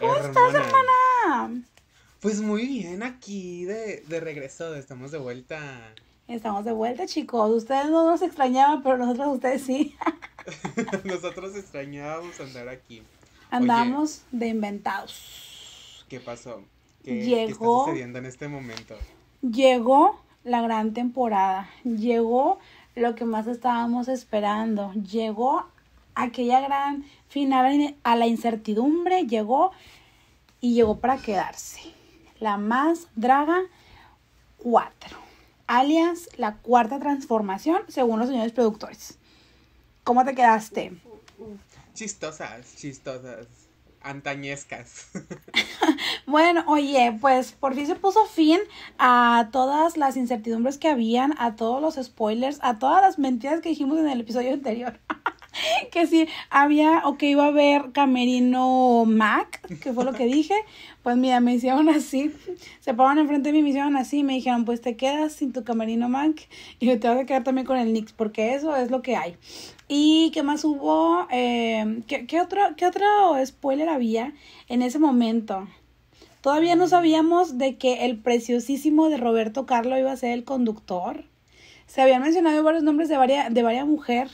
¿Cómo estás, hermana? Pues muy bien, aquí de regreso, estamos de vuelta. Estamos de vuelta, chicos. Ustedes no nos extrañaban, pero nosotros a ustedes sí. Nosotros extrañábamos andar aquí. Andamos de inventados. ¿Qué pasó? ¿Qué está sucediendo en este momento? Llegó la gran temporada. Llegó lo que más estábamos esperando. Llegó aquella gran final a la incertidumbre. Llegó y llegó para quedarse. La Más Draga 4. Alias la cuarta transformación, según los señores productores. ¿Cómo te quedaste? Chistosas, antañescas. Bueno, oye, pues por fin se puso fin a todas las incertidumbres que habían, a todos los spoilers, a todas las mentiras que dijimos en el episodio anterior. Que sí, había o que iba a haber Camerino Mac, que fue lo que dije. Pues mira, me hicieron así, se pararon enfrente de mí, me hicieron así, me dijeron, pues te quedas sin tu Camerino Mac y te vas a quedar también con el Knicks, porque eso es lo que hay. ¿Y qué más hubo? ¿Qué otro spoiler había en ese momento? Todavía no sabíamos de que el preciosísimo de Roberto Carlo iba a ser el conductor. Se habían mencionado varios nombres de varias mujeres.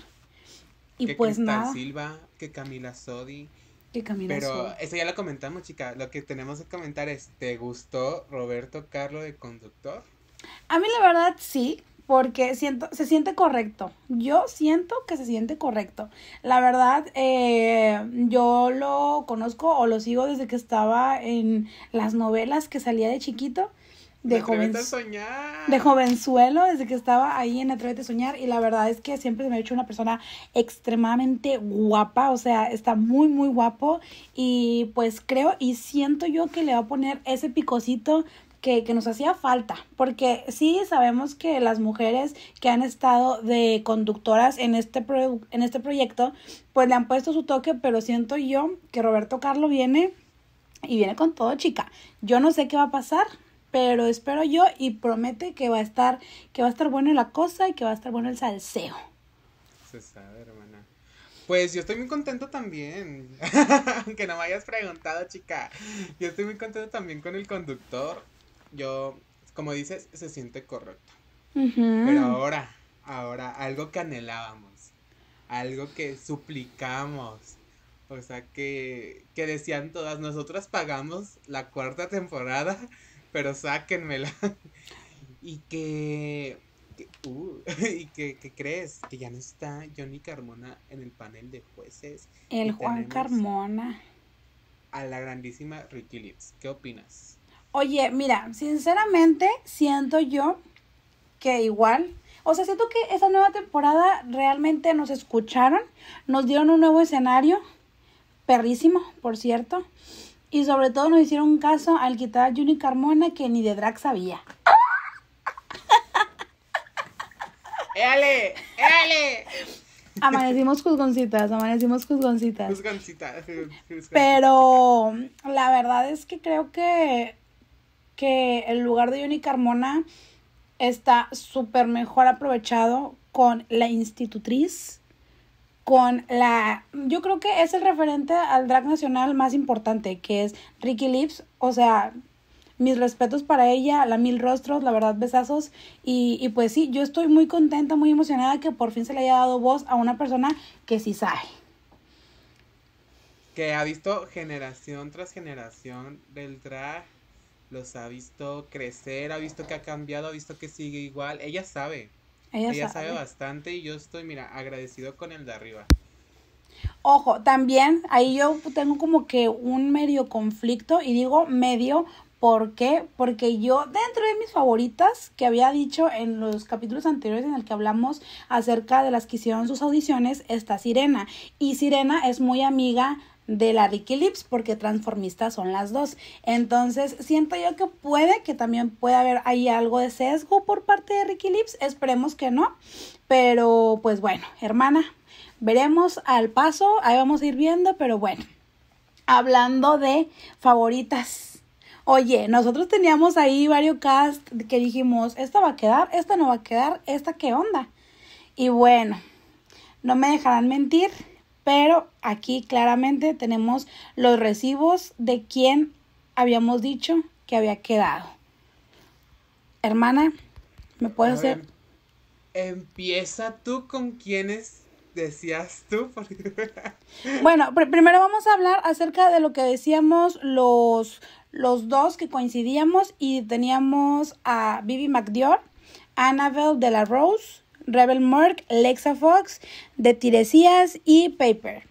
Y que pues Cristal nada. Silva, que Camila Sodi. Pero eso ya lo comentamos, chica. Lo que tenemos que comentar es, ¿te gustó Roberto Carlo de conductor? A mí la verdad sí, porque se siente correcto. Yo siento que se siente correcto. La verdad, yo lo conozco o lo sigo desde que estaba en las novelas que salía de chiquito. Atrévete a Soñar. De jovenzuelo, desde que estaba ahí en Atrévete a Soñar. Y la verdad es que siempre se me ha hecho una persona extremadamente guapa. O sea, está muy, muy guapo. Y pues creo y siento yo que le va a poner ese picocito que nos hacía falta. Porque sí sabemos que las mujeres que han estado de conductoras en este proyecto, pues le han puesto su toque. Pero siento yo que Roberto Carlo viene con todo, chica. Yo no sé qué va a pasar, pero espero yo y promete que va a estar bueno la cosa y que va a estar bueno el salseo. Se sabe, hermana. Pues yo estoy muy contento también. Aunque no me hayas preguntado, chica. Yo estoy muy contento también con el conductor. Yo, como dices, se siente correcto. Uh-huh. Pero ahora, algo que anhelábamos. Algo que suplicamos. O sea, que decían todas, nosotras pagamos la cuarta temporada, pero sáquenmela. Y que crees que ya no está Johnny Carmona en el panel de jueces. El Juan Carmona. A la grandísima Ricky Lips. ¿Qué opinas? Oye, mira, sinceramente siento yo que igual, o sea, siento que esa nueva temporada realmente nos escucharon, nos dieron un nuevo escenario, perrísimo, por cierto. Y sobre todo nos hicieron caso al quitar a Johnny Carmona, que ni de drag sabía. ¡Éale! Amanecimos juzgoncitas. Juzgoncitas. Pero la verdad es que creo que el lugar de Johnny Carmona está súper mejor aprovechado con la institutriz. Yo creo que es el referente al drag nacional más importante, que es Ricky Lips. O sea, mis respetos para ella, la mil rostros, la verdad, besazos. Y pues sí, yo estoy muy contenta, muy emocionada que por fin se le haya dado voz a una persona que sí sabe. Que ha visto generación tras generación del drag, los ha visto crecer, ha visto que ha cambiado, ha visto que sigue igual. Ella sabe. Ella sabe bastante y yo estoy, mira, agradecido con el de arriba. Ojo, también, ahí yo tengo como que un medio conflicto y digo medio, ¿por qué? Porque yo, dentro de mis favoritas, que había dicho en los capítulos anteriores en el que hablamos acerca de las que hicieron sus audiciones, está Sirena. Y Sirena es muy amiga de la Ricky Lips, porque transformistas son las dos. Entonces siento yo que puede que también pueda haber ahí algo de sesgo por parte de Ricky Lips. Esperemos que no, pero pues bueno, hermana, veremos al paso, ahí vamos a ir viendo. Pero bueno, hablando de favoritas, oye, nosotros teníamos ahí varios cast que dijimos, esta va a quedar, esta no va a quedar, esta qué onda. Y bueno, no me dejarán mentir, pero aquí claramente tenemos los recibos de quien habíamos dicho que había quedado. Hermana, ¿me puedes hacer? Empieza tú con quienes decías tú. Bueno, primero vamos a hablar acerca de lo que decíamos los dos que coincidíamos y teníamos a Bibi McDior, Annabelle de la Rose, Rebel Morg, Alexa Fox, de Tiresias y Paper.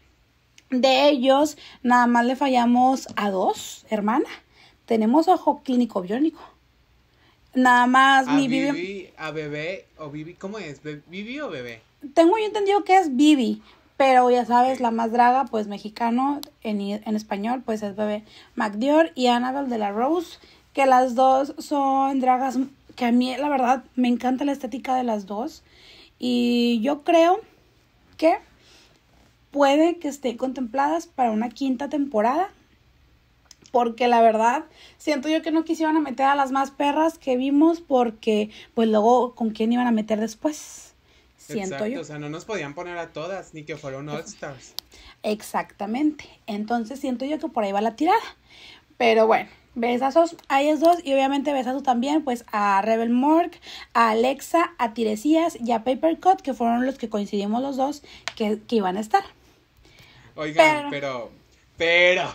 De ellos, nada más le fallamos a dos, hermana. Tenemos ojo clínico biónico. Nada más mi Bibi. ¿A Bebé o Bibi? ¿Cómo es? ¿Bibi o Bebé? Tengo yo entendido que es Bibi, pero ya sabes, La Más Draga, pues mexicano, en español, pues es Bebé McDior y Annabelle de la Rose, que las dos son dragas que a mí, la verdad, me encanta la estética de las dos. Y yo creo que puede que estén contempladas para una quinta temporada. Porque la verdad, siento yo que no quisieron meter a las más perras que vimos porque, pues luego, ¿con quién iban a meter después? Siento Exacto, yo. O sea, no nos podían poner a todas, ni que fueron All Stars. Exactamente. Entonces, siento yo que por ahí va la tirada. Pero bueno. Besazos a ellos dos y obviamente besazos también pues a Rebel Morg, a Alexa, a Tiresias y a Papercut, que fueron los que coincidimos los dos que iban a estar. Oigan, pero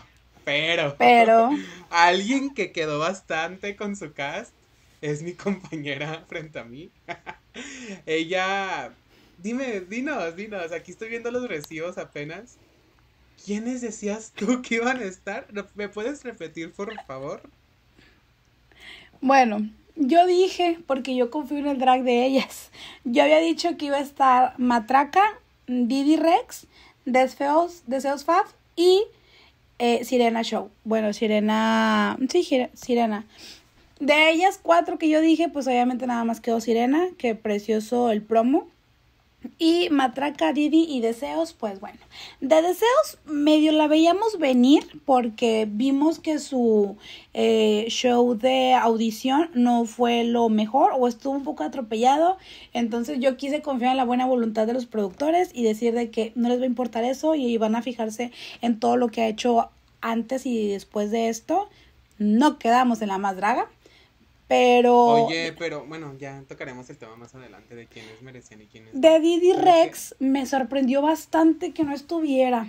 alguien que quedó bastante con su cast es mi compañera frente a mí. Ella, dinos, aquí estoy viendo los recibos apenas. ¿Quiénes decías tú que iban a estar? ¿Me puedes repetir, por favor? Bueno, yo dije, porque yo confío en el drag de ellas, yo había dicho que iba a estar Matraca, Didi Rex, Deseos Fab y Sirena Show. Bueno, Sirena. De ellas cuatro que yo dije, pues obviamente nada más quedó Sirena, que precioso el promo. Y Matraca, Didi y Deseos, pues bueno. De Deseos medio la veíamos venir porque vimos que su show de audición no fue lo mejor o estuvo un poco atropellado. Entonces yo quise confiar en la buena voluntad de los productores y decir de que no les va a importar eso y van a fijarse en todo lo que ha hecho antes y después de esto. No quedamos en La Más Draga. Pero... Oye, pero bueno, ya tocaremos el tema más adelante de quiénes merecían y quiénes... De Didi Rex me sorprendió bastante que no estuviera.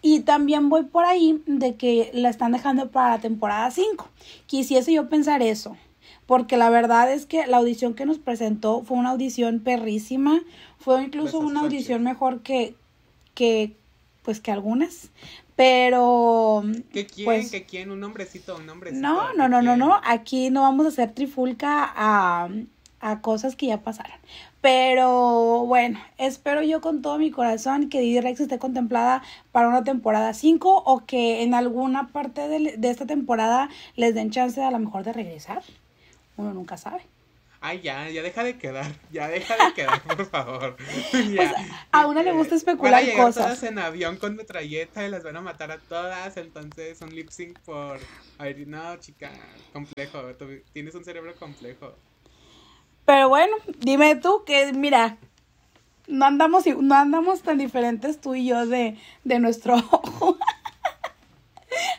Y también voy por ahí de que la están dejando para la temporada 5. Quisiese yo pensar eso. Porque la verdad es que la audición que nos presentó fue una audición perrísima. Fue incluso una audición mejor que algunas. Pero... ¿Qué quién? ¿Un hombrecito? No. Aquí no vamos a hacer trifulca a cosas que ya pasaron. Pero bueno, espero yo con todo mi corazón que Didi Rex esté contemplada para una temporada 5 o que en alguna parte de esta temporada les den chance a lo mejor de regresar. Uno nunca sabe. Ay, ya deja de quedar, por favor. Pues a una le gusta especular cosas. Van a llegar todas en avión con metralleta y las van a matar a todas, entonces un lip sync por... Ay, no, chica, complejo, tienes un cerebro complejo. Pero bueno, dime tú que, mira, no andamos tan diferentes tú y yo de nuestro ojo.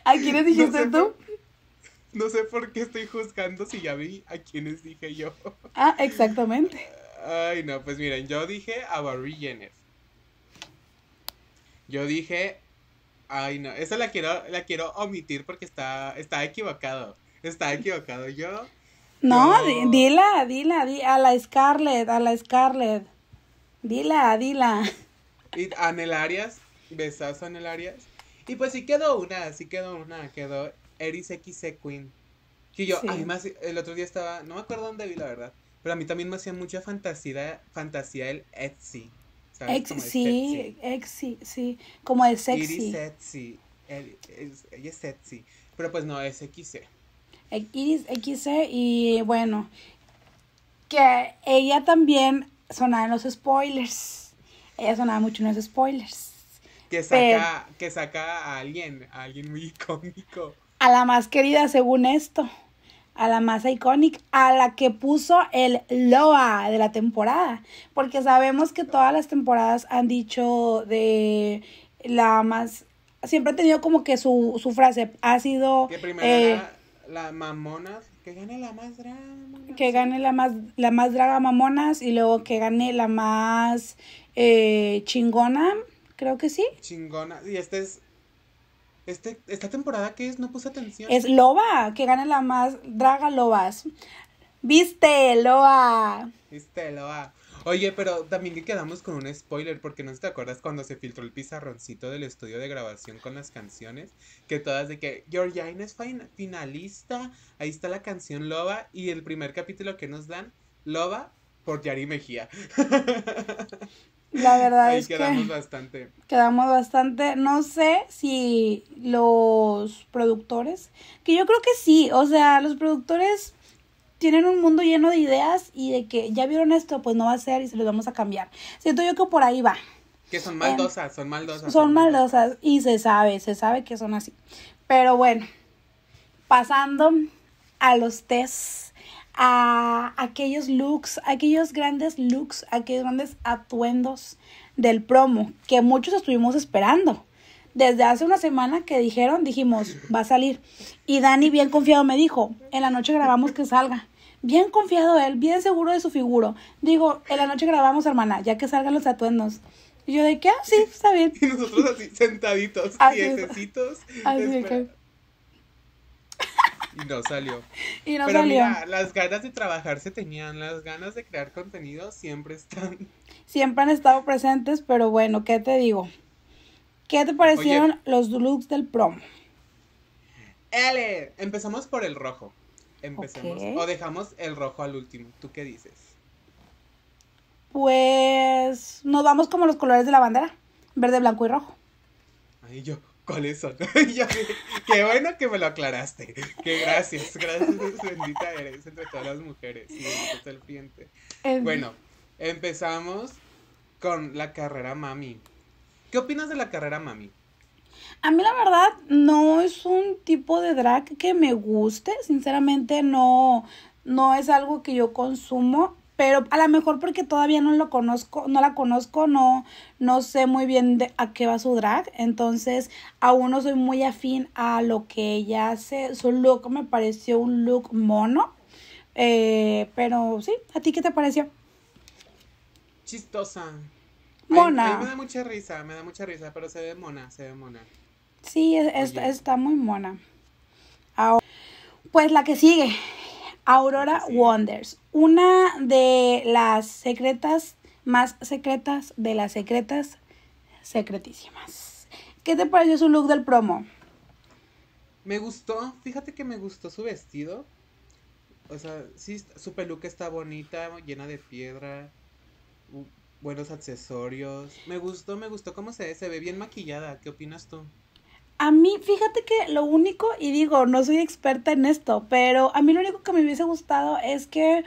¿A quiénes dijiste tú? No sé por qué estoy juzgando si ya vi a quienes dije yo. Ah, exactamente. Ay, no, pues miren, yo dije a Barry Jenner. Yo dije... Ay, no, esa la quiero omitir porque está equivocado. Yo... No, yo... dila, a la Scarlett. Dila. Y Anel Arias, besazo Anel Arias. Y pues sí quedó una, quedó... Eris XC Queen. Que yo, sí. Además, el otro día estaba, no me acuerdo dónde vi, la verdad, pero a mí también me hacía mucha fantasía el Etsy. ¿Sabes? Etsy. Como el sexy. Iris Etsy. Ella es Etsy. Pero pues no, es XC. Iris XC y bueno, que ella también sonaba en los spoilers. Ella sonaba mucho en los spoilers. Que saca a alguien muy icónico. A la más querida, según esto. A la más icónica. A la que puso el Loa de la temporada. Porque sabemos que todas las temporadas han dicho de la más... Siempre ha tenido como que su frase ha sido... Que primero la mamonas, que gane la más draga. Mamonas. Que gane la más draga mamonas y luego que gane la más chingona, creo que sí. Chingona, y esta temporada que es, no puse atención. Es loba, que gane la más draga lobas. Viste, loa. Viste, loa. Oye, pero también que quedamos con un spoiler, porque no sé si te acuerdas cuando se filtró el pizarroncito del estudio de grabación con las canciones, que todas de que Georgina es finalista, ahí está la canción Loba, y el primer capítulo que nos dan, Loba por Yari Mejía. La verdad ahí es que... Quedamos bastante, no sé si los productores, que yo creo que sí, o sea, los productores... tienen un mundo lleno de ideas y de que ya vieron esto, pues no va a ser y se los vamos a cambiar. Siento yo que por ahí va. Que son maldosas, Son maldosas y se sabe que son así. Pero bueno, pasando a los tests, a aquellos looks, aquellos grandes atuendos del promo que muchos estuvimos esperando. Desde hace una semana que dijimos, va a salir. Y Dani bien confiado me dijo, en la noche grabamos que salga. Bien confiado él, bien seguro de su figura. Digo, en la noche grabamos, hermana, ya que salgan los atuendos. Y yo, ¿de qué? Sí, está bien. Y nosotros así, sentaditos, piececitos. Así que... Y no salió. Pero mira, las ganas de trabajar se tenían, las ganas de crear contenido siempre están. Siempre han estado presentes, pero bueno, ¿qué te digo? ¿Qué te parecieron los looks del promo? Empezamos por el rojo. Okay. O dejamos el rojo al último. ¿Tú qué dices? Pues... nos vamos como los colores de la bandera. Verde, blanco y rojo. Ay, yo... ¿Cuáles son? Qué bueno que me lo aclaraste. Que gracias. Bendita eres entre todas las mujeres. Y bendito el cliente. Bueno, empezamos con la carrera mami. ¿Qué opinas de la carrera mami? A mí la verdad no es un tipo de drag que me guste, sinceramente no es algo que yo consumo, pero a lo mejor porque todavía no la conozco, no sé muy bien a qué va su drag, entonces aún no soy muy afín a lo que ella hace. Su look me pareció un look mono, pero sí, ¿a ti qué te pareció? Chistosa. Mona. Ay, me da mucha risa, pero se ve mona. Sí, está muy mona. Ahora, pues la que sigue, Aurora Wonders, una de las secretas, más secretas de las secretas, secretísimas. ¿Qué te pareció su look del promo? Me gustó, fíjate que me gustó su vestido, o sea, sí, su peluca está bonita, llena de piedra, buenos accesorios. Me gustó cómo se ve bien maquillada. ¿Qué opinas tú? A mí, fíjate que lo único, y digo, no soy experta en esto, pero a mí lo único que me hubiese gustado es que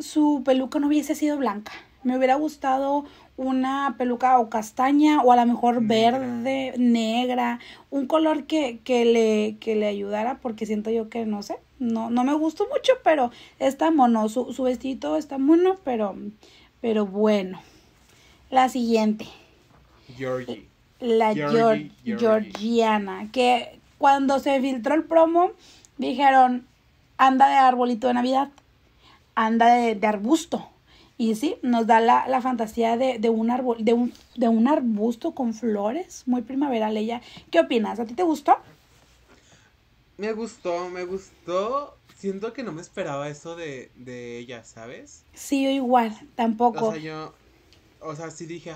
su peluca no hubiese sido blanca. Me hubiera gustado una peluca o castaña, o a lo mejor verde, negra, un color que le ayudara, porque siento yo que, no sé, no me gustó mucho, pero está mono, su vestido está mono, pero bueno. La siguiente. Georgie. La Georgiana. Que cuando se filtró el promo, dijeron, anda de arbolito de Navidad. Anda de arbusto. Y sí, nos da la fantasía de un arbusto con flores. Muy primaveral ella. ¿Qué opinas? ¿A ti te gustó? Me gustó. Siento que no me esperaba eso de ella, ¿sabes? Sí, yo igual, tampoco. O sea, sí dije,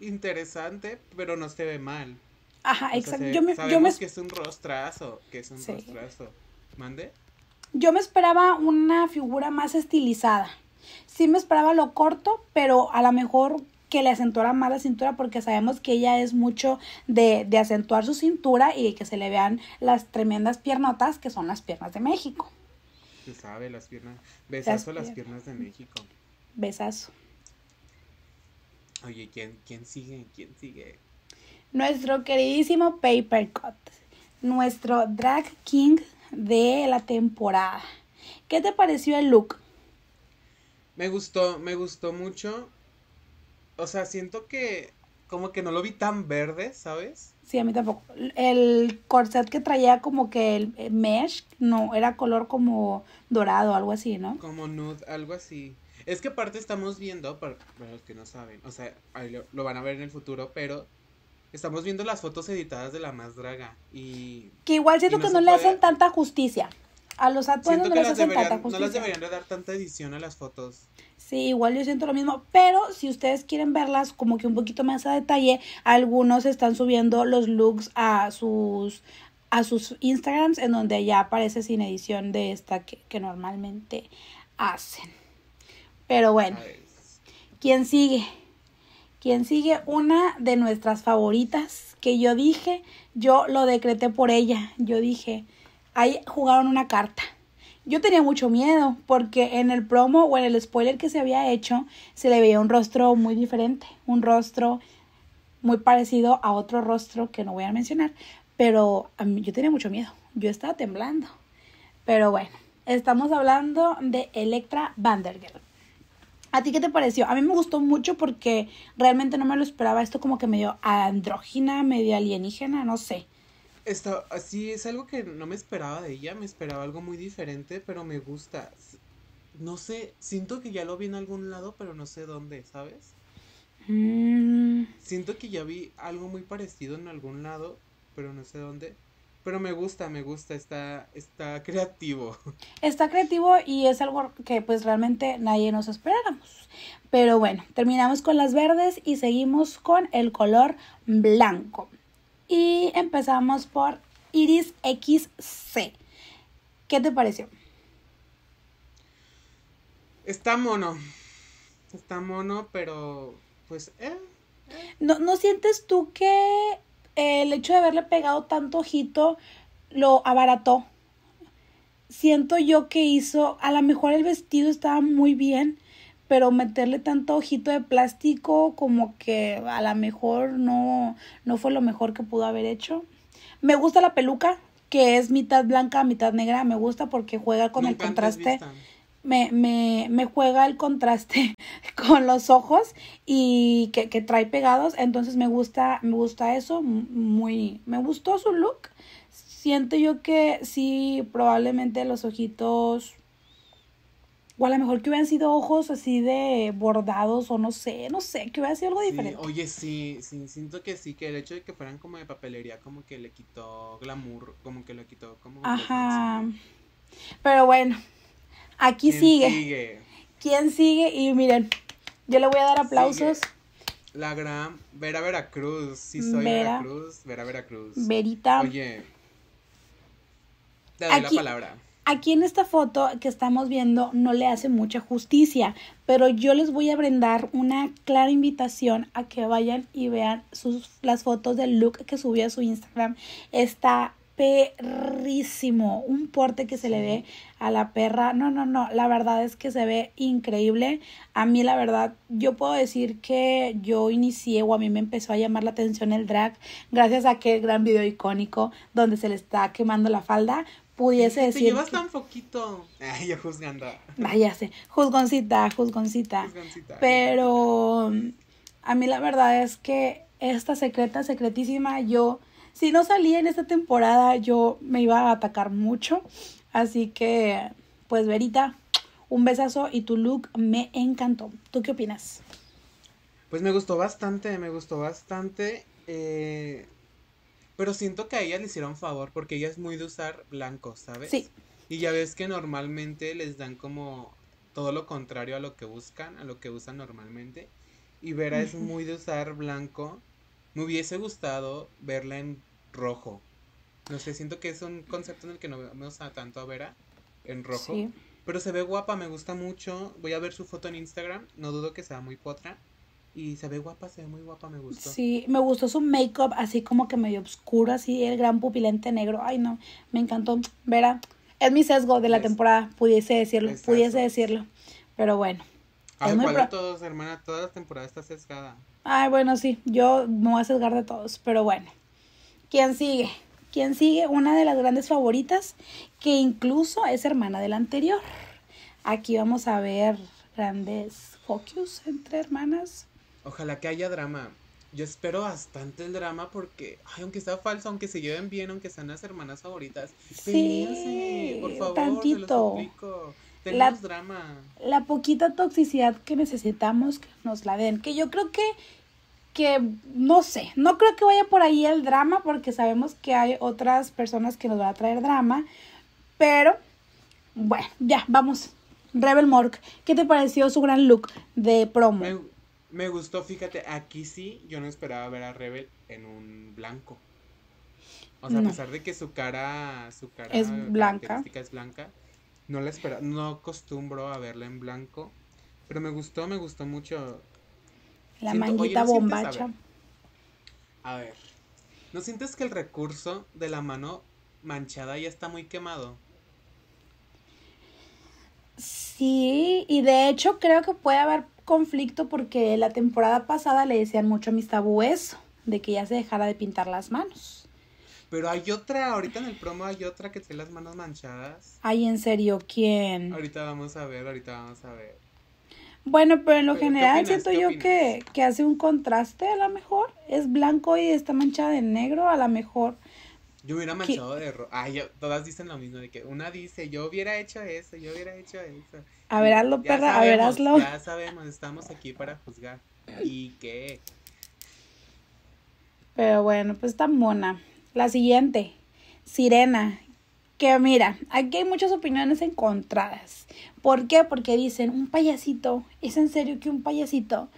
interesante, pero no se ve mal. Ajá, exacto. Sabemos que es un rostrazo, sí. ¿Mande? Yo me esperaba una figura más estilizada. Sí me esperaba lo corto, pero a lo mejor que le acentuara más la cintura, porque sabemos que ella es mucho de acentuar su cintura y de que se le vean las tremendas piernotas, que son las piernas de México. Se sabe, las piernas. Besazo las piernas de México. Besazo. Oye, ¿Quién sigue? Nuestro queridísimo Papercut, nuestro drag king de la temporada. ¿Qué te pareció el look? Me gustó mucho. O sea, siento que como que no lo vi tan verde, ¿sabes? Sí, a mí tampoco. El corset que traía como que el mesh, no, era color como dorado, algo así, ¿no? Como nude, algo así. Es que aparte estamos viendo, para los que no saben, o sea, ahí lo van a ver en el futuro, pero estamos viendo las fotos editadas de La Más Draga y... Que igual siento que no le hacen tanta justicia. A los atuendos no les hacen tanta justicia. No les deberían de dar tanta edición a las fotos. Sí, igual yo siento lo mismo, pero si ustedes quieren verlas como que un poquito más a detalle, algunos están subiendo los looks a sus Instagrams, en donde ya aparece sin edición de esta que normalmente hacen. Pero bueno, ¿quién sigue? ¿Quién sigue? Una de nuestras favoritas, que yo dije, yo lo decreté por ella, yo dije... Ahí jugaron una carta. Yo tenía mucho miedo porque en el promo o en el spoiler que se había hecho se le veía un rostro muy diferente, un rostro muy parecido a otro rostro que no voy a mencionar, pero a mí, yo tenía mucho miedo, yo estaba temblando. Pero bueno, estamos hablando de Electra Vandergeld. ¿A ti qué te pareció? A mí me gustó mucho porque realmente no me lo esperaba, esto como que medio andrógina, medio alienígena, no sé. Sí, es algo que no me esperaba de ella, me esperaba algo muy diferente, pero me gusta. No sé, siento que ya lo vi en algún lado, pero no sé dónde, ¿sabes? Siento que ya vi algo muy parecido en algún lado, pero no sé dónde. Pero me gusta, está creativo. Está creativo y es algo que pues realmente nadie nos esperáramos. Pero bueno, terminamos con las verdes y seguimos con el color blanco. Y empezamos por Eris XC. ¿Qué te pareció? Está mono, pero pues... ¿No sientes tú que el hecho de haberle pegado tanto ojito lo abarató? Siento yo que hizo, a lo mejor el vestido estaba muy bien, pero meterle tanto ojito de plástico como que a lo mejor no fue lo mejor que pudo haber hecho. Me gusta la peluca, que es mitad blanca, mitad negra. Me gusta porque juega con el contraste. Me juega el contraste con los ojos y que trae pegados. Entonces me gusta eso. Me gustó su look. Siento yo que sí, probablemente los ojitos... O a lo mejor que hubieran sido ojos así de bordados o no sé, que hubiera sido algo diferente. Oye, sí, siento que sí, que el hecho de que fueran como de papelería como que le quitó glamour, como que le quitó como... Ajá. Pero bueno, aquí ¿Quién sigue? ¿Quién sigue? Y miren, yo le voy a dar aplausos. Sigue la gran Vera Veracruz, sí soy Vera Veracruz. Verita. Oye, te doy la palabra. Aquí en esta foto que estamos viendo no le hace mucha justicia, pero yo les voy a brindar una clara invitación a que vayan y vean las fotos del look que subió a su Instagram. Está perrísimo, un porte que se le ve a la perra. No, la verdad es que se ve increíble. A mí la verdad, yo puedo decir que yo inicié o a mí me empezó a llamar la atención el drag gracias a aquel gran video icónico donde se le está quemando la falda. Pudiese decir. Te llevas que... tan poquito. Ay, yo juzgando. Váyase. Juzgoncita. Pero a mí la verdad es que esta secretísima, yo, si no salía en esta temporada, yo me iba a atacar mucho. Así que, pues, Verita, un besazo y tu look me encantó. ¿Tú qué opinas? Pues me gustó bastante. Pero siento que a ella le hicieron favor, porque ella es muy de usar blanco, ¿sabes? Sí. Y ya ves que normalmente les dan como todo lo contrario a lo que buscan, a lo que usan normalmente. Y Vera es muy de usar blanco. Me hubiese gustado verla en rojo. No sé, siento que es un concepto en el que no vemos tanto a Vera en rojo. Sí. Pero se ve guapa, me gusta mucho. Voy a ver su foto en Instagram, no dudo que sea muy potra. Y se ve muy guapa, me gustó. Sí, me gustó su make-up, así como que medio oscuro, así, el gran pupilente negro. Ay, no, me encantó. Vera, es mi sesgo de la temporada, pudiese decirlo. Pero bueno. Ay, ¿cuál de todos, hermana? Toda la temporada está sesgada. Ay, bueno, sí, yo me voy a sesgar de todos, pero bueno. ¿Quién sigue? Una de las grandes favoritas, que incluso es hermana de la anterior. Aquí vamos a ver grandes focus entre hermanas. Ojalá que haya drama. yo espero bastante el drama porque, ay, aunque sea falso, aunque se lleven bien, aunque sean las hermanas favoritas, sí, por favor, tantito. Se los suplico. Tenemos drama. La poquita toxicidad que necesitamos, que nos la den. Que yo creo que no sé, no creo que vaya por ahí el drama, porque sabemos que hay otras personas que nos van a traer drama. Pero, bueno, ya, vamos. Rebel Morg, ¿qué te pareció su gran look de promo? Me gustó, fíjate, aquí sí, yo no esperaba ver a Rebel en un blanco. O sea, no. A pesar de que su cara es blanca. Es blanca. No la esperaba, no acostumbro a verla en blanco, pero me gustó mucho. La manguita bombacha. A ver, ¿no sientes que el recurso de la mano manchada ya está muy quemado? Sí, y de hecho creo que puede haber conflicto porque la temporada pasada le decían mucho a mis tabúes de que ya se dejara de pintar las manos. Pero hay otra, ahorita en el promo hay otra que tiene las manos manchadas. Ay, ¿en serio? ¿Quién? Ahorita vamos a ver. Bueno, pero en lo general siento yo que hace un contraste, a lo mejor. Es blanco y está manchada de negro, a lo mejor. Yo hubiera manchado de rojo. Ay, todas dicen lo mismo, de que una dice, yo hubiera hecho eso. A ver, hazlo, perra, a ver, hazlo. Ya sabemos, estamos aquí para juzgar. ¿Y qué? Pero bueno, pues está mona. La siguiente, Sirena, que mira, aquí hay muchas opiniones encontradas. ¿Por qué? Porque dicen, un payasito, ¿es en serio que un payasito?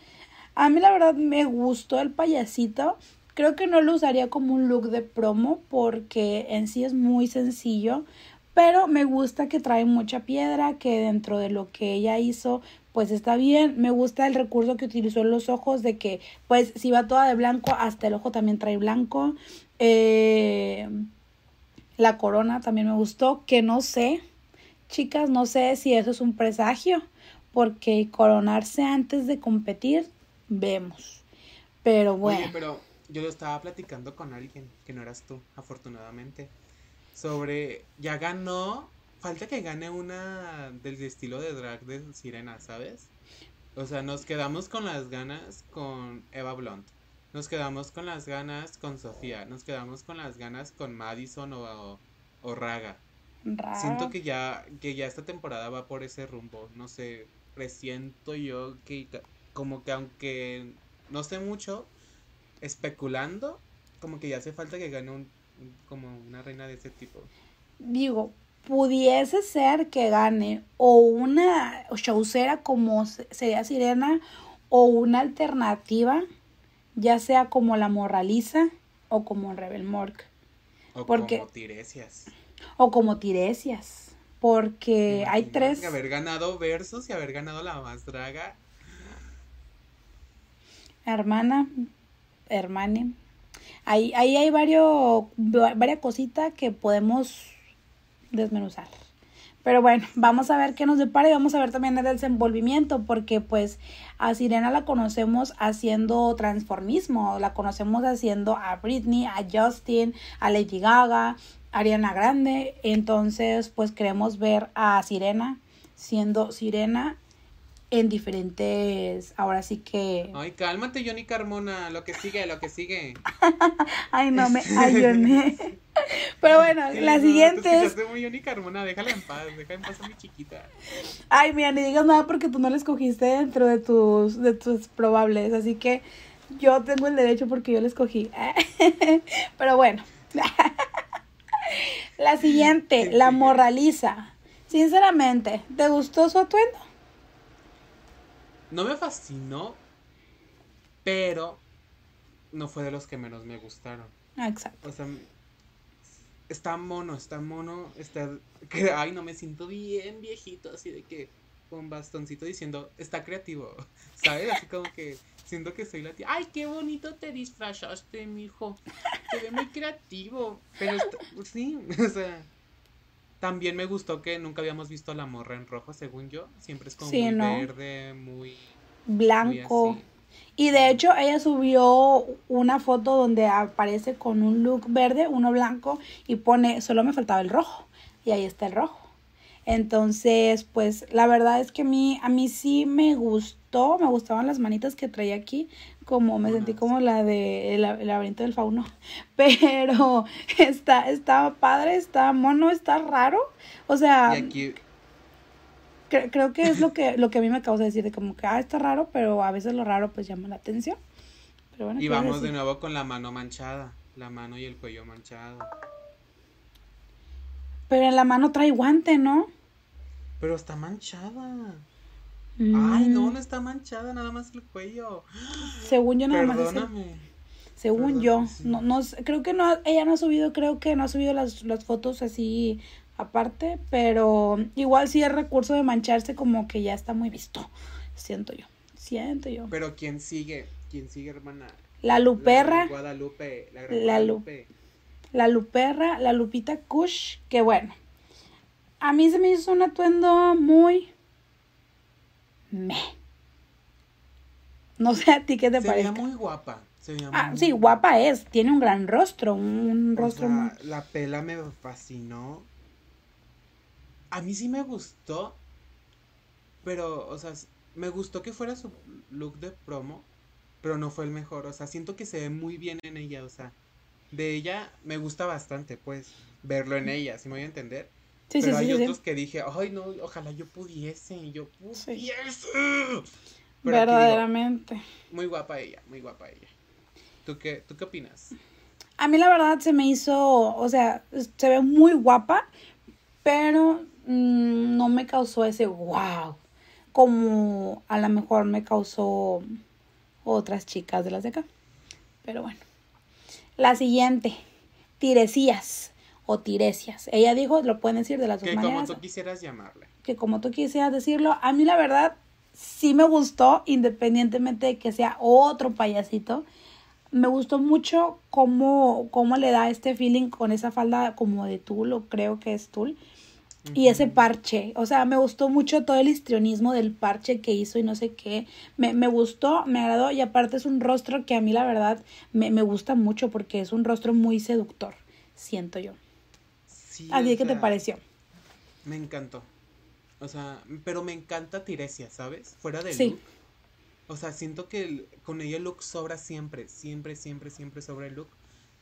A mí la verdad me gustó el payasito, creo que no lo usaría como un look de promo porque en sí es muy sencillo, pero me gusta que trae mucha piedra, que dentro de lo que ella hizo, pues está bien. Me gusta el recurso que utilizó en los ojos, de que, pues, si va toda de blanco, hasta el ojo también trae blanco. La corona también me gustó, que no sé, chicas, no sé si eso es un presagio, porque coronarse antes de competir, vemos. Pero bueno. Oye, pero yo lo estaba platicando con alguien, que no eras tú, afortunadamente, sobre, ya ganó, falta que gane una del estilo de drag de Sirena, ¿sabes? O sea, nos quedamos con las ganas con Eva Blond. Nos quedamos con las ganas con Sofía. Nos quedamos con las ganas con Madison o Raga. Siento que ya esta temporada va por ese rumbo. No sé, presiento yo que como que aunque no sé mucho, especulando, como que ya hace falta que gane como una reina de ese tipo. Digo, pudiese ser que gane o una showcera como sería Sirena o una alternativa, ya sea como La Moraliza o como Rebel Morg. O como Tiresias. Porque imagínate, hay tres. Haber ganado Versus y haber ganado La Más Draga. Hermane. Ahí hay varias cositas que podemos desmenuzar. Pero bueno, vamos a ver qué nos depara y vamos a ver también el desenvolvimiento, porque pues a Sirena la conocemos haciendo transformismo, la conocemos haciendo a Britney, a Justin, a Lady Gaga, a Ariana Grande, entonces pues queremos ver a Sirena siendo Sirena en diferentes, ahora sí que... Ay, cálmate, Johnny Carmona, lo que sigue. Ay, no, me ayuné. Pero bueno, sí, la siguiente es... Yo soy muy Johnny Carmona, déjala en paz a mi chiquita. Ay, mira, ni digas nada porque tú no la escogiste dentro de tus probables, así que yo tengo el derecho porque yo la escogí. Pero bueno. La siguiente, sí. La Moraliza. Sinceramente, ¿te gustó su atuendo? No me fascinó, pero no fue de los que menos me gustaron. Exacto. O sea, está mono, que, ay, no, me siento bien viejito, así de que con bastoncito diciendo, está creativo, ¿sabes? Así como que siento que soy la tía. Ay, qué bonito te disfrazaste, mijo, te ve muy creativo, pero sí, o sea... También me gustó que nunca habíamos visto a la morra en rojo, según yo. Siempre es como sí, muy verde, muy... blanco. Muy y de hecho, ella subió una foto donde aparece con un look verde, uno blanco, y pone, solo me faltaba el rojo. Y ahí está el rojo. Entonces, pues, la verdad es que a mí sí me gustó, me gustaban las manitas que traía aquí, como me sentí como la de el laberinto del fauno, pero está padre, está mono, está raro, o sea, creo que es lo que a mí me causa decir de como que, está raro, pero a veces lo raro pues llama la atención, pero bueno. Y vamos de nuevo con la mano manchada, la mano y el cuello manchado. Pero en la mano trae guante, ¿no? Pero está manchada. Ay, no está manchada, nada más el cuello. Según yo, nada más. Perdóname. Según yo, no creo que no, ella no ha subido, las fotos así aparte, pero igual sí el recurso de mancharse como que ya está muy visto, siento yo. Pero ¿quién sigue, hermana? La Luperra. Guadalupe, la Lupe. La Luperra, la Lupita Kush, que bueno, a mí se me hizo un atuendo muy no sé a ti qué te parece. Se veía muy guapa. Sí, guapa es, tiene un gran rostro, un rostro, o sea, muy... La pela me fascinó. A mí sí me gustó, pero, o sea, me gustó que fuera su look de promo, pero no fue el mejor, o sea, siento que se ve muy bien en ella, o sea, de ella me gusta bastante, pues, verlo en ella, si me voy a entender. Sí, pero sí, hay otros que dije, ay, no, ojalá yo pudiese. Sí. Verdaderamente. Digo, muy guapa ella. ¿Tú qué opinas? A mí la verdad se me hizo, o sea, se ve muy guapa, pero no me causó ese wow, como a lo mejor me causó otras chicas de las de acá, pero bueno. La siguiente, Tiresias o Tiresias. Ella dijo, lo pueden decir de las dos maneras. Que como tú quisieras llamarle. Que como tú quisieras decirlo. A mí la verdad sí me gustó, independientemente de que sea otro payasito. Me gustó mucho cómo le da este feeling con esa falda como de tul, o creo que es tul. Y ese parche, o sea, me gustó mucho todo el histrionismo del parche que hizo y no sé qué, me gustó, me agradó, y aparte es un rostro que a mí la verdad me gusta mucho porque es un rostro muy seductor, siento yo. Sí, ¿a ti qué te pareció? Me encantó, o sea, pero me encanta Tiresias, ¿sabes? Fuera de look, o sea, siento que con ella el look sobra siempre sobra el look,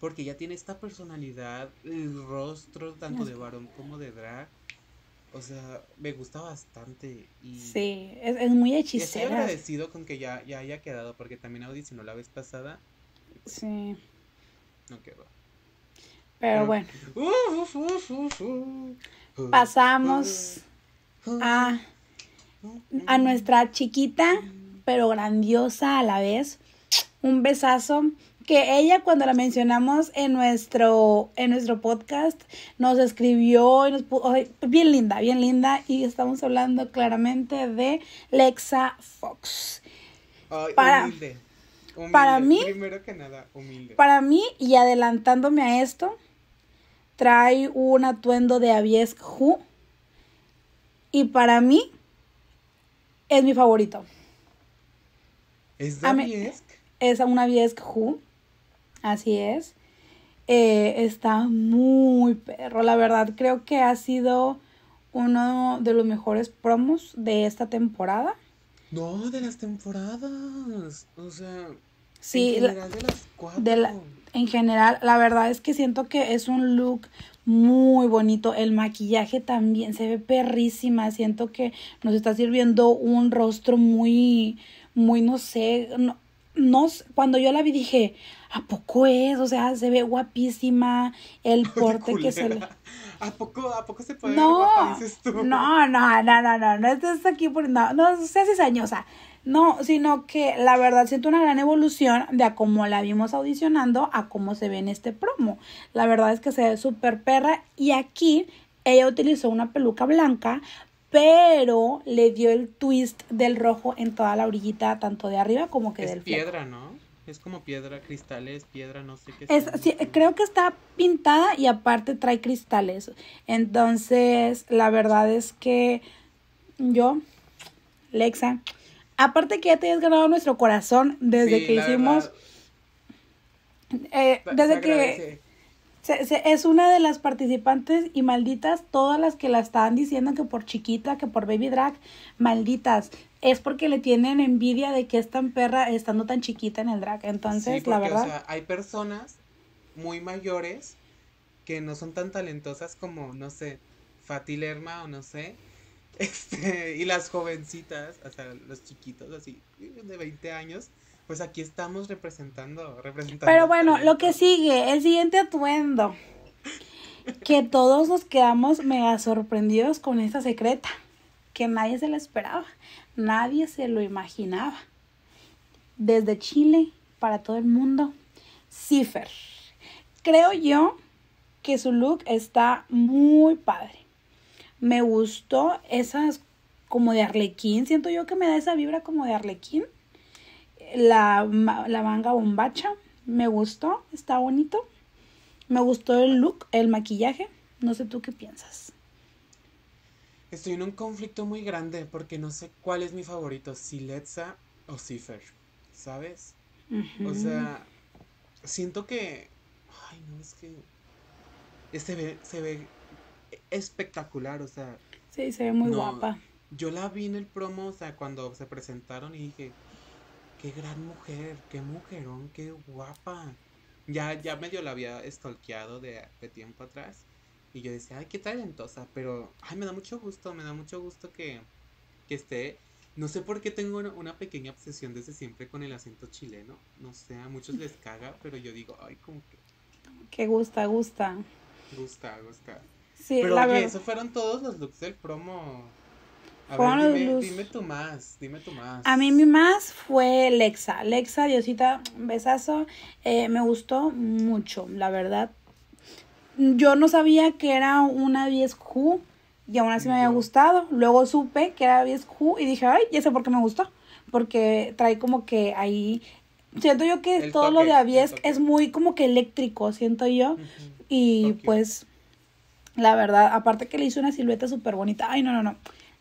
porque ella tiene esta personalidad, el rostro tanto de varón como de drag. O sea, me gusta bastante. Y sí, es muy hechicera. Estoy agradecido con que ya haya quedado, porque también audicionó la vez pasada. Sí. No quedó. Pero bueno. Pasamos a nuestra chiquita, pero grandiosa a la vez. Un besazo. Que ella, cuando la mencionamos en nuestro podcast, nos escribió y nos puso, o sea, bien linda, y estamos hablando claramente de Alexa Fox. Ay, humilde. Para mí, primero que nada, humilde. Para mí, y adelantándome a esto, trae un atuendo de Aviesk Who, y para mí es mi favorito. ¿Es de Aviesk? Es una Aviesk Who. Así es. Está muy perro. La verdad, creo que ha sido uno de los mejores promos de esta temporada. No, de las temporadas. O sea, sí, en general de las cuatro. En general, la verdad es que siento que es un look muy bonito. El maquillaje también se ve perrísima. Siento que nos está sirviendo un rostro muy, muy, no sé... No, cuando yo la vi dije, ¿a poco es? O sea, se ve guapísima el porte que se le... ¿A poco se puede ver guapa, dices tú? No, estás aquí por... No seas cizañosa. No, sino que la verdad siento una gran evolución de a cómo la vimos audicionando a cómo se ve en este promo. La verdad es que se ve súper perra, y aquí ella utilizó una peluca blanca, pero le dio el twist del rojo en toda la orillita, tanto de arriba como que del fleco. Es piedra, ¿no? Es como piedra, cristales, piedra, no sé qué. Creo que está pintada y aparte trae cristales. Entonces, la verdad es que yo, Lexa, aparte que ya te has ganado nuestro corazón desde que hicimos... desde que... Es una de las participantes y malditas, todas las que la estaban diciendo que por chiquita, que por baby drag, malditas. Es porque le tienen envidia de que es tan perra estando tan chiquita en el drag. Entonces, sí, porque, la verdad... O sea, hay personas muy mayores que no son tan talentosas como, no sé, Fatty Lerma o no sé. Y las jovencitas, o sea, los chiquitos así, de 20 años... Pues aquí estamos representando. Pero bueno, lo que sigue, el siguiente atuendo. Que todos nos quedamos mega sorprendidos con esta secreta. Que nadie se la esperaba. Nadie se lo imaginaba. Desde Chile, para todo el mundo. Cifer. Creo yo que su look está muy padre. Me gustó esas como de arlequín. Siento yo que me da esa vibra como de arlequín. La manga bombacha, me gustó, está bonito. Me gustó el look, el maquillaje. No sé tú qué piensas. Estoy en un conflicto muy grande porque no sé cuál es mi favorito, si Letza o Cifer, ¿sabes? O sea, siento que... Ay, no, es que... Se ve espectacular, o sea... Sí, se ve muy guapa. Yo la vi en el promo, o sea, cuando se presentaron y dije... ¡Qué gran mujer! ¡Qué mujerón! ¡Qué guapa! Ya medio la había stalkeado de tiempo atrás. Y yo decía, ¡ay, qué talentosa! Pero, ¡ay, me da mucho gusto que esté! No sé por qué tengo una pequeña obsesión desde siempre con el acento chileno. No sé, a muchos les caga, pero yo digo, ¡ay, como que! ¡Que gusta! Gusta. Sí, pero oye, verdad... esos fueron todos los looks del promo... A ver, dime tú más. A mí mi más fue Lexa. Lexa, Diosita, un besazo. Me gustó mucho, la verdad. Yo no sabía que era una Aviesk Who y aún así me había gustado. Luego supe que era Aviesk Who y dije, ay, ya sé por qué me gustó. Porque trae como que ahí... Siento yo que el todo toque, lo de Aviesk es muy como que eléctrico, siento yo. Y pues, la verdad, aparte que le hizo una silueta súper bonita. Ay, no.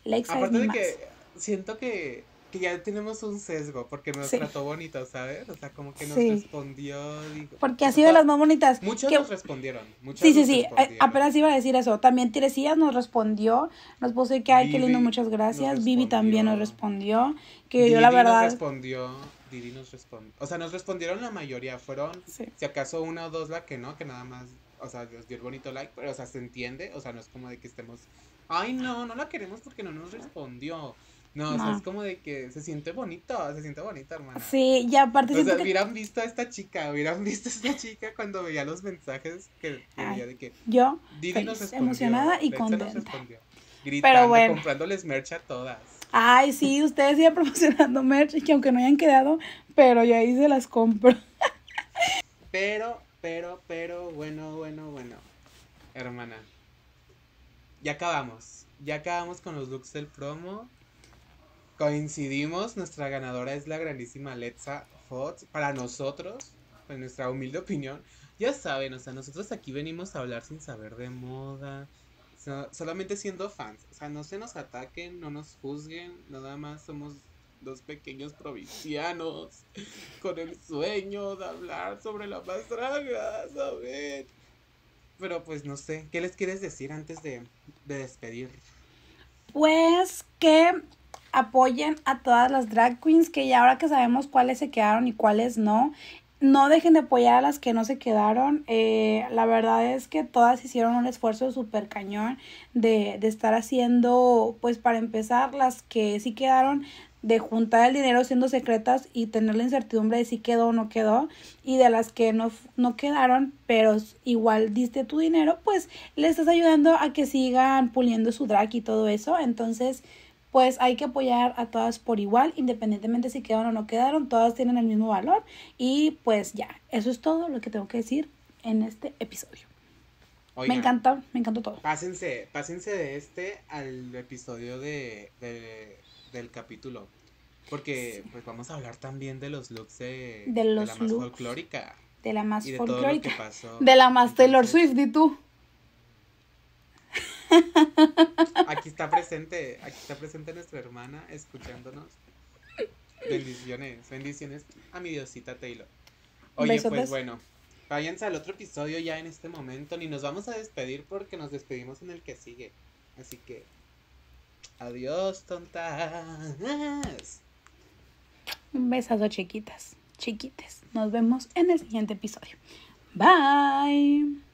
Lexa. Aparte de que siento que ya tenemos un sesgo porque nos trató bonito, ¿sabes? O sea, como que nos respondió. Digo, porque ha sido de las más bonitas. Muchos nos respondieron. Sí. Apenas iba a decir eso. También Tiresias nos respondió. Nos puso que, ay, qué lindo, muchas gracias. Bibi también nos respondió. Que Didi, yo la verdad. Didi nos respondió. O sea, nos respondieron la mayoría. Fueron, si acaso, una o dos la que no, que nada más. O sea, nos dio el bonito like, pero, o sea, se entiende. O sea, no es como de que estemos. Ay, no la queremos porque no nos respondió. No, o sea, es como de que se siente bonita, hermana. Sí, y aparte... O sea, que... hubieran visto a esta chica cuando veía los mensajes que veía de que... Yo, Didi nos respondió, emocionada y contenta. Nos respondió, gritando, pero bueno, comprándoles merch a todas. Ay, sí, ustedes siguen promocionando merch, que aunque no hayan quedado, pero yo ahí se las compro. Pero, bueno, hermana. Ya acabamos con los looks del promo. Coincidimos, nuestra ganadora es la grandísima Alexa Fox. Para nosotros, en nuestra humilde opinión, ya saben, o sea, nosotros aquí venimos a hablar sin saber de moda, solamente siendo fans. O sea, no se nos ataquen, no nos juzguen, nada más somos dos pequeños provincianos con el sueño de hablar sobre la más draga, ¿saben? Pero pues no sé, ¿qué les quieres decir antes de despedir? Pues que apoyen a todas las drag queens, que ya ahora que sabemos cuáles se quedaron y cuáles no, no dejen de apoyar a las que no se quedaron. La verdad es que todas hicieron un esfuerzo súper cañón de estar haciendo, pues para empezar, las que sí quedaron, de juntar el dinero siendo secretas y tener la incertidumbre de si quedó o no quedó, y de las que no quedaron pero igual diste tu dinero, pues le estás ayudando a que sigan puliendo su drag y todo eso. Entonces pues hay que apoyar a todas por igual, independientemente si quedaron o no quedaron, todas tienen el mismo valor. Y pues ya, eso es todo lo que tengo que decir en este episodio. Oigan, me encantó todo. Pásense de este al episodio del capítulo, porque pues vamos a hablar también de los looks de la más folclórica, de la más Taylor Swift. ¿Y tú? Aquí está presente nuestra hermana escuchándonos. Bendiciones a mi Diosita Taylor. Oye, besotes. Pues bueno, Váyanse al otro episodio ya en este momento. Ni nos vamos a despedir porque nos despedimos en el que sigue. Así que... adiós, tontas. Un besazo, chiquitas, chiquites. Nos vemos en el siguiente episodio. Bye.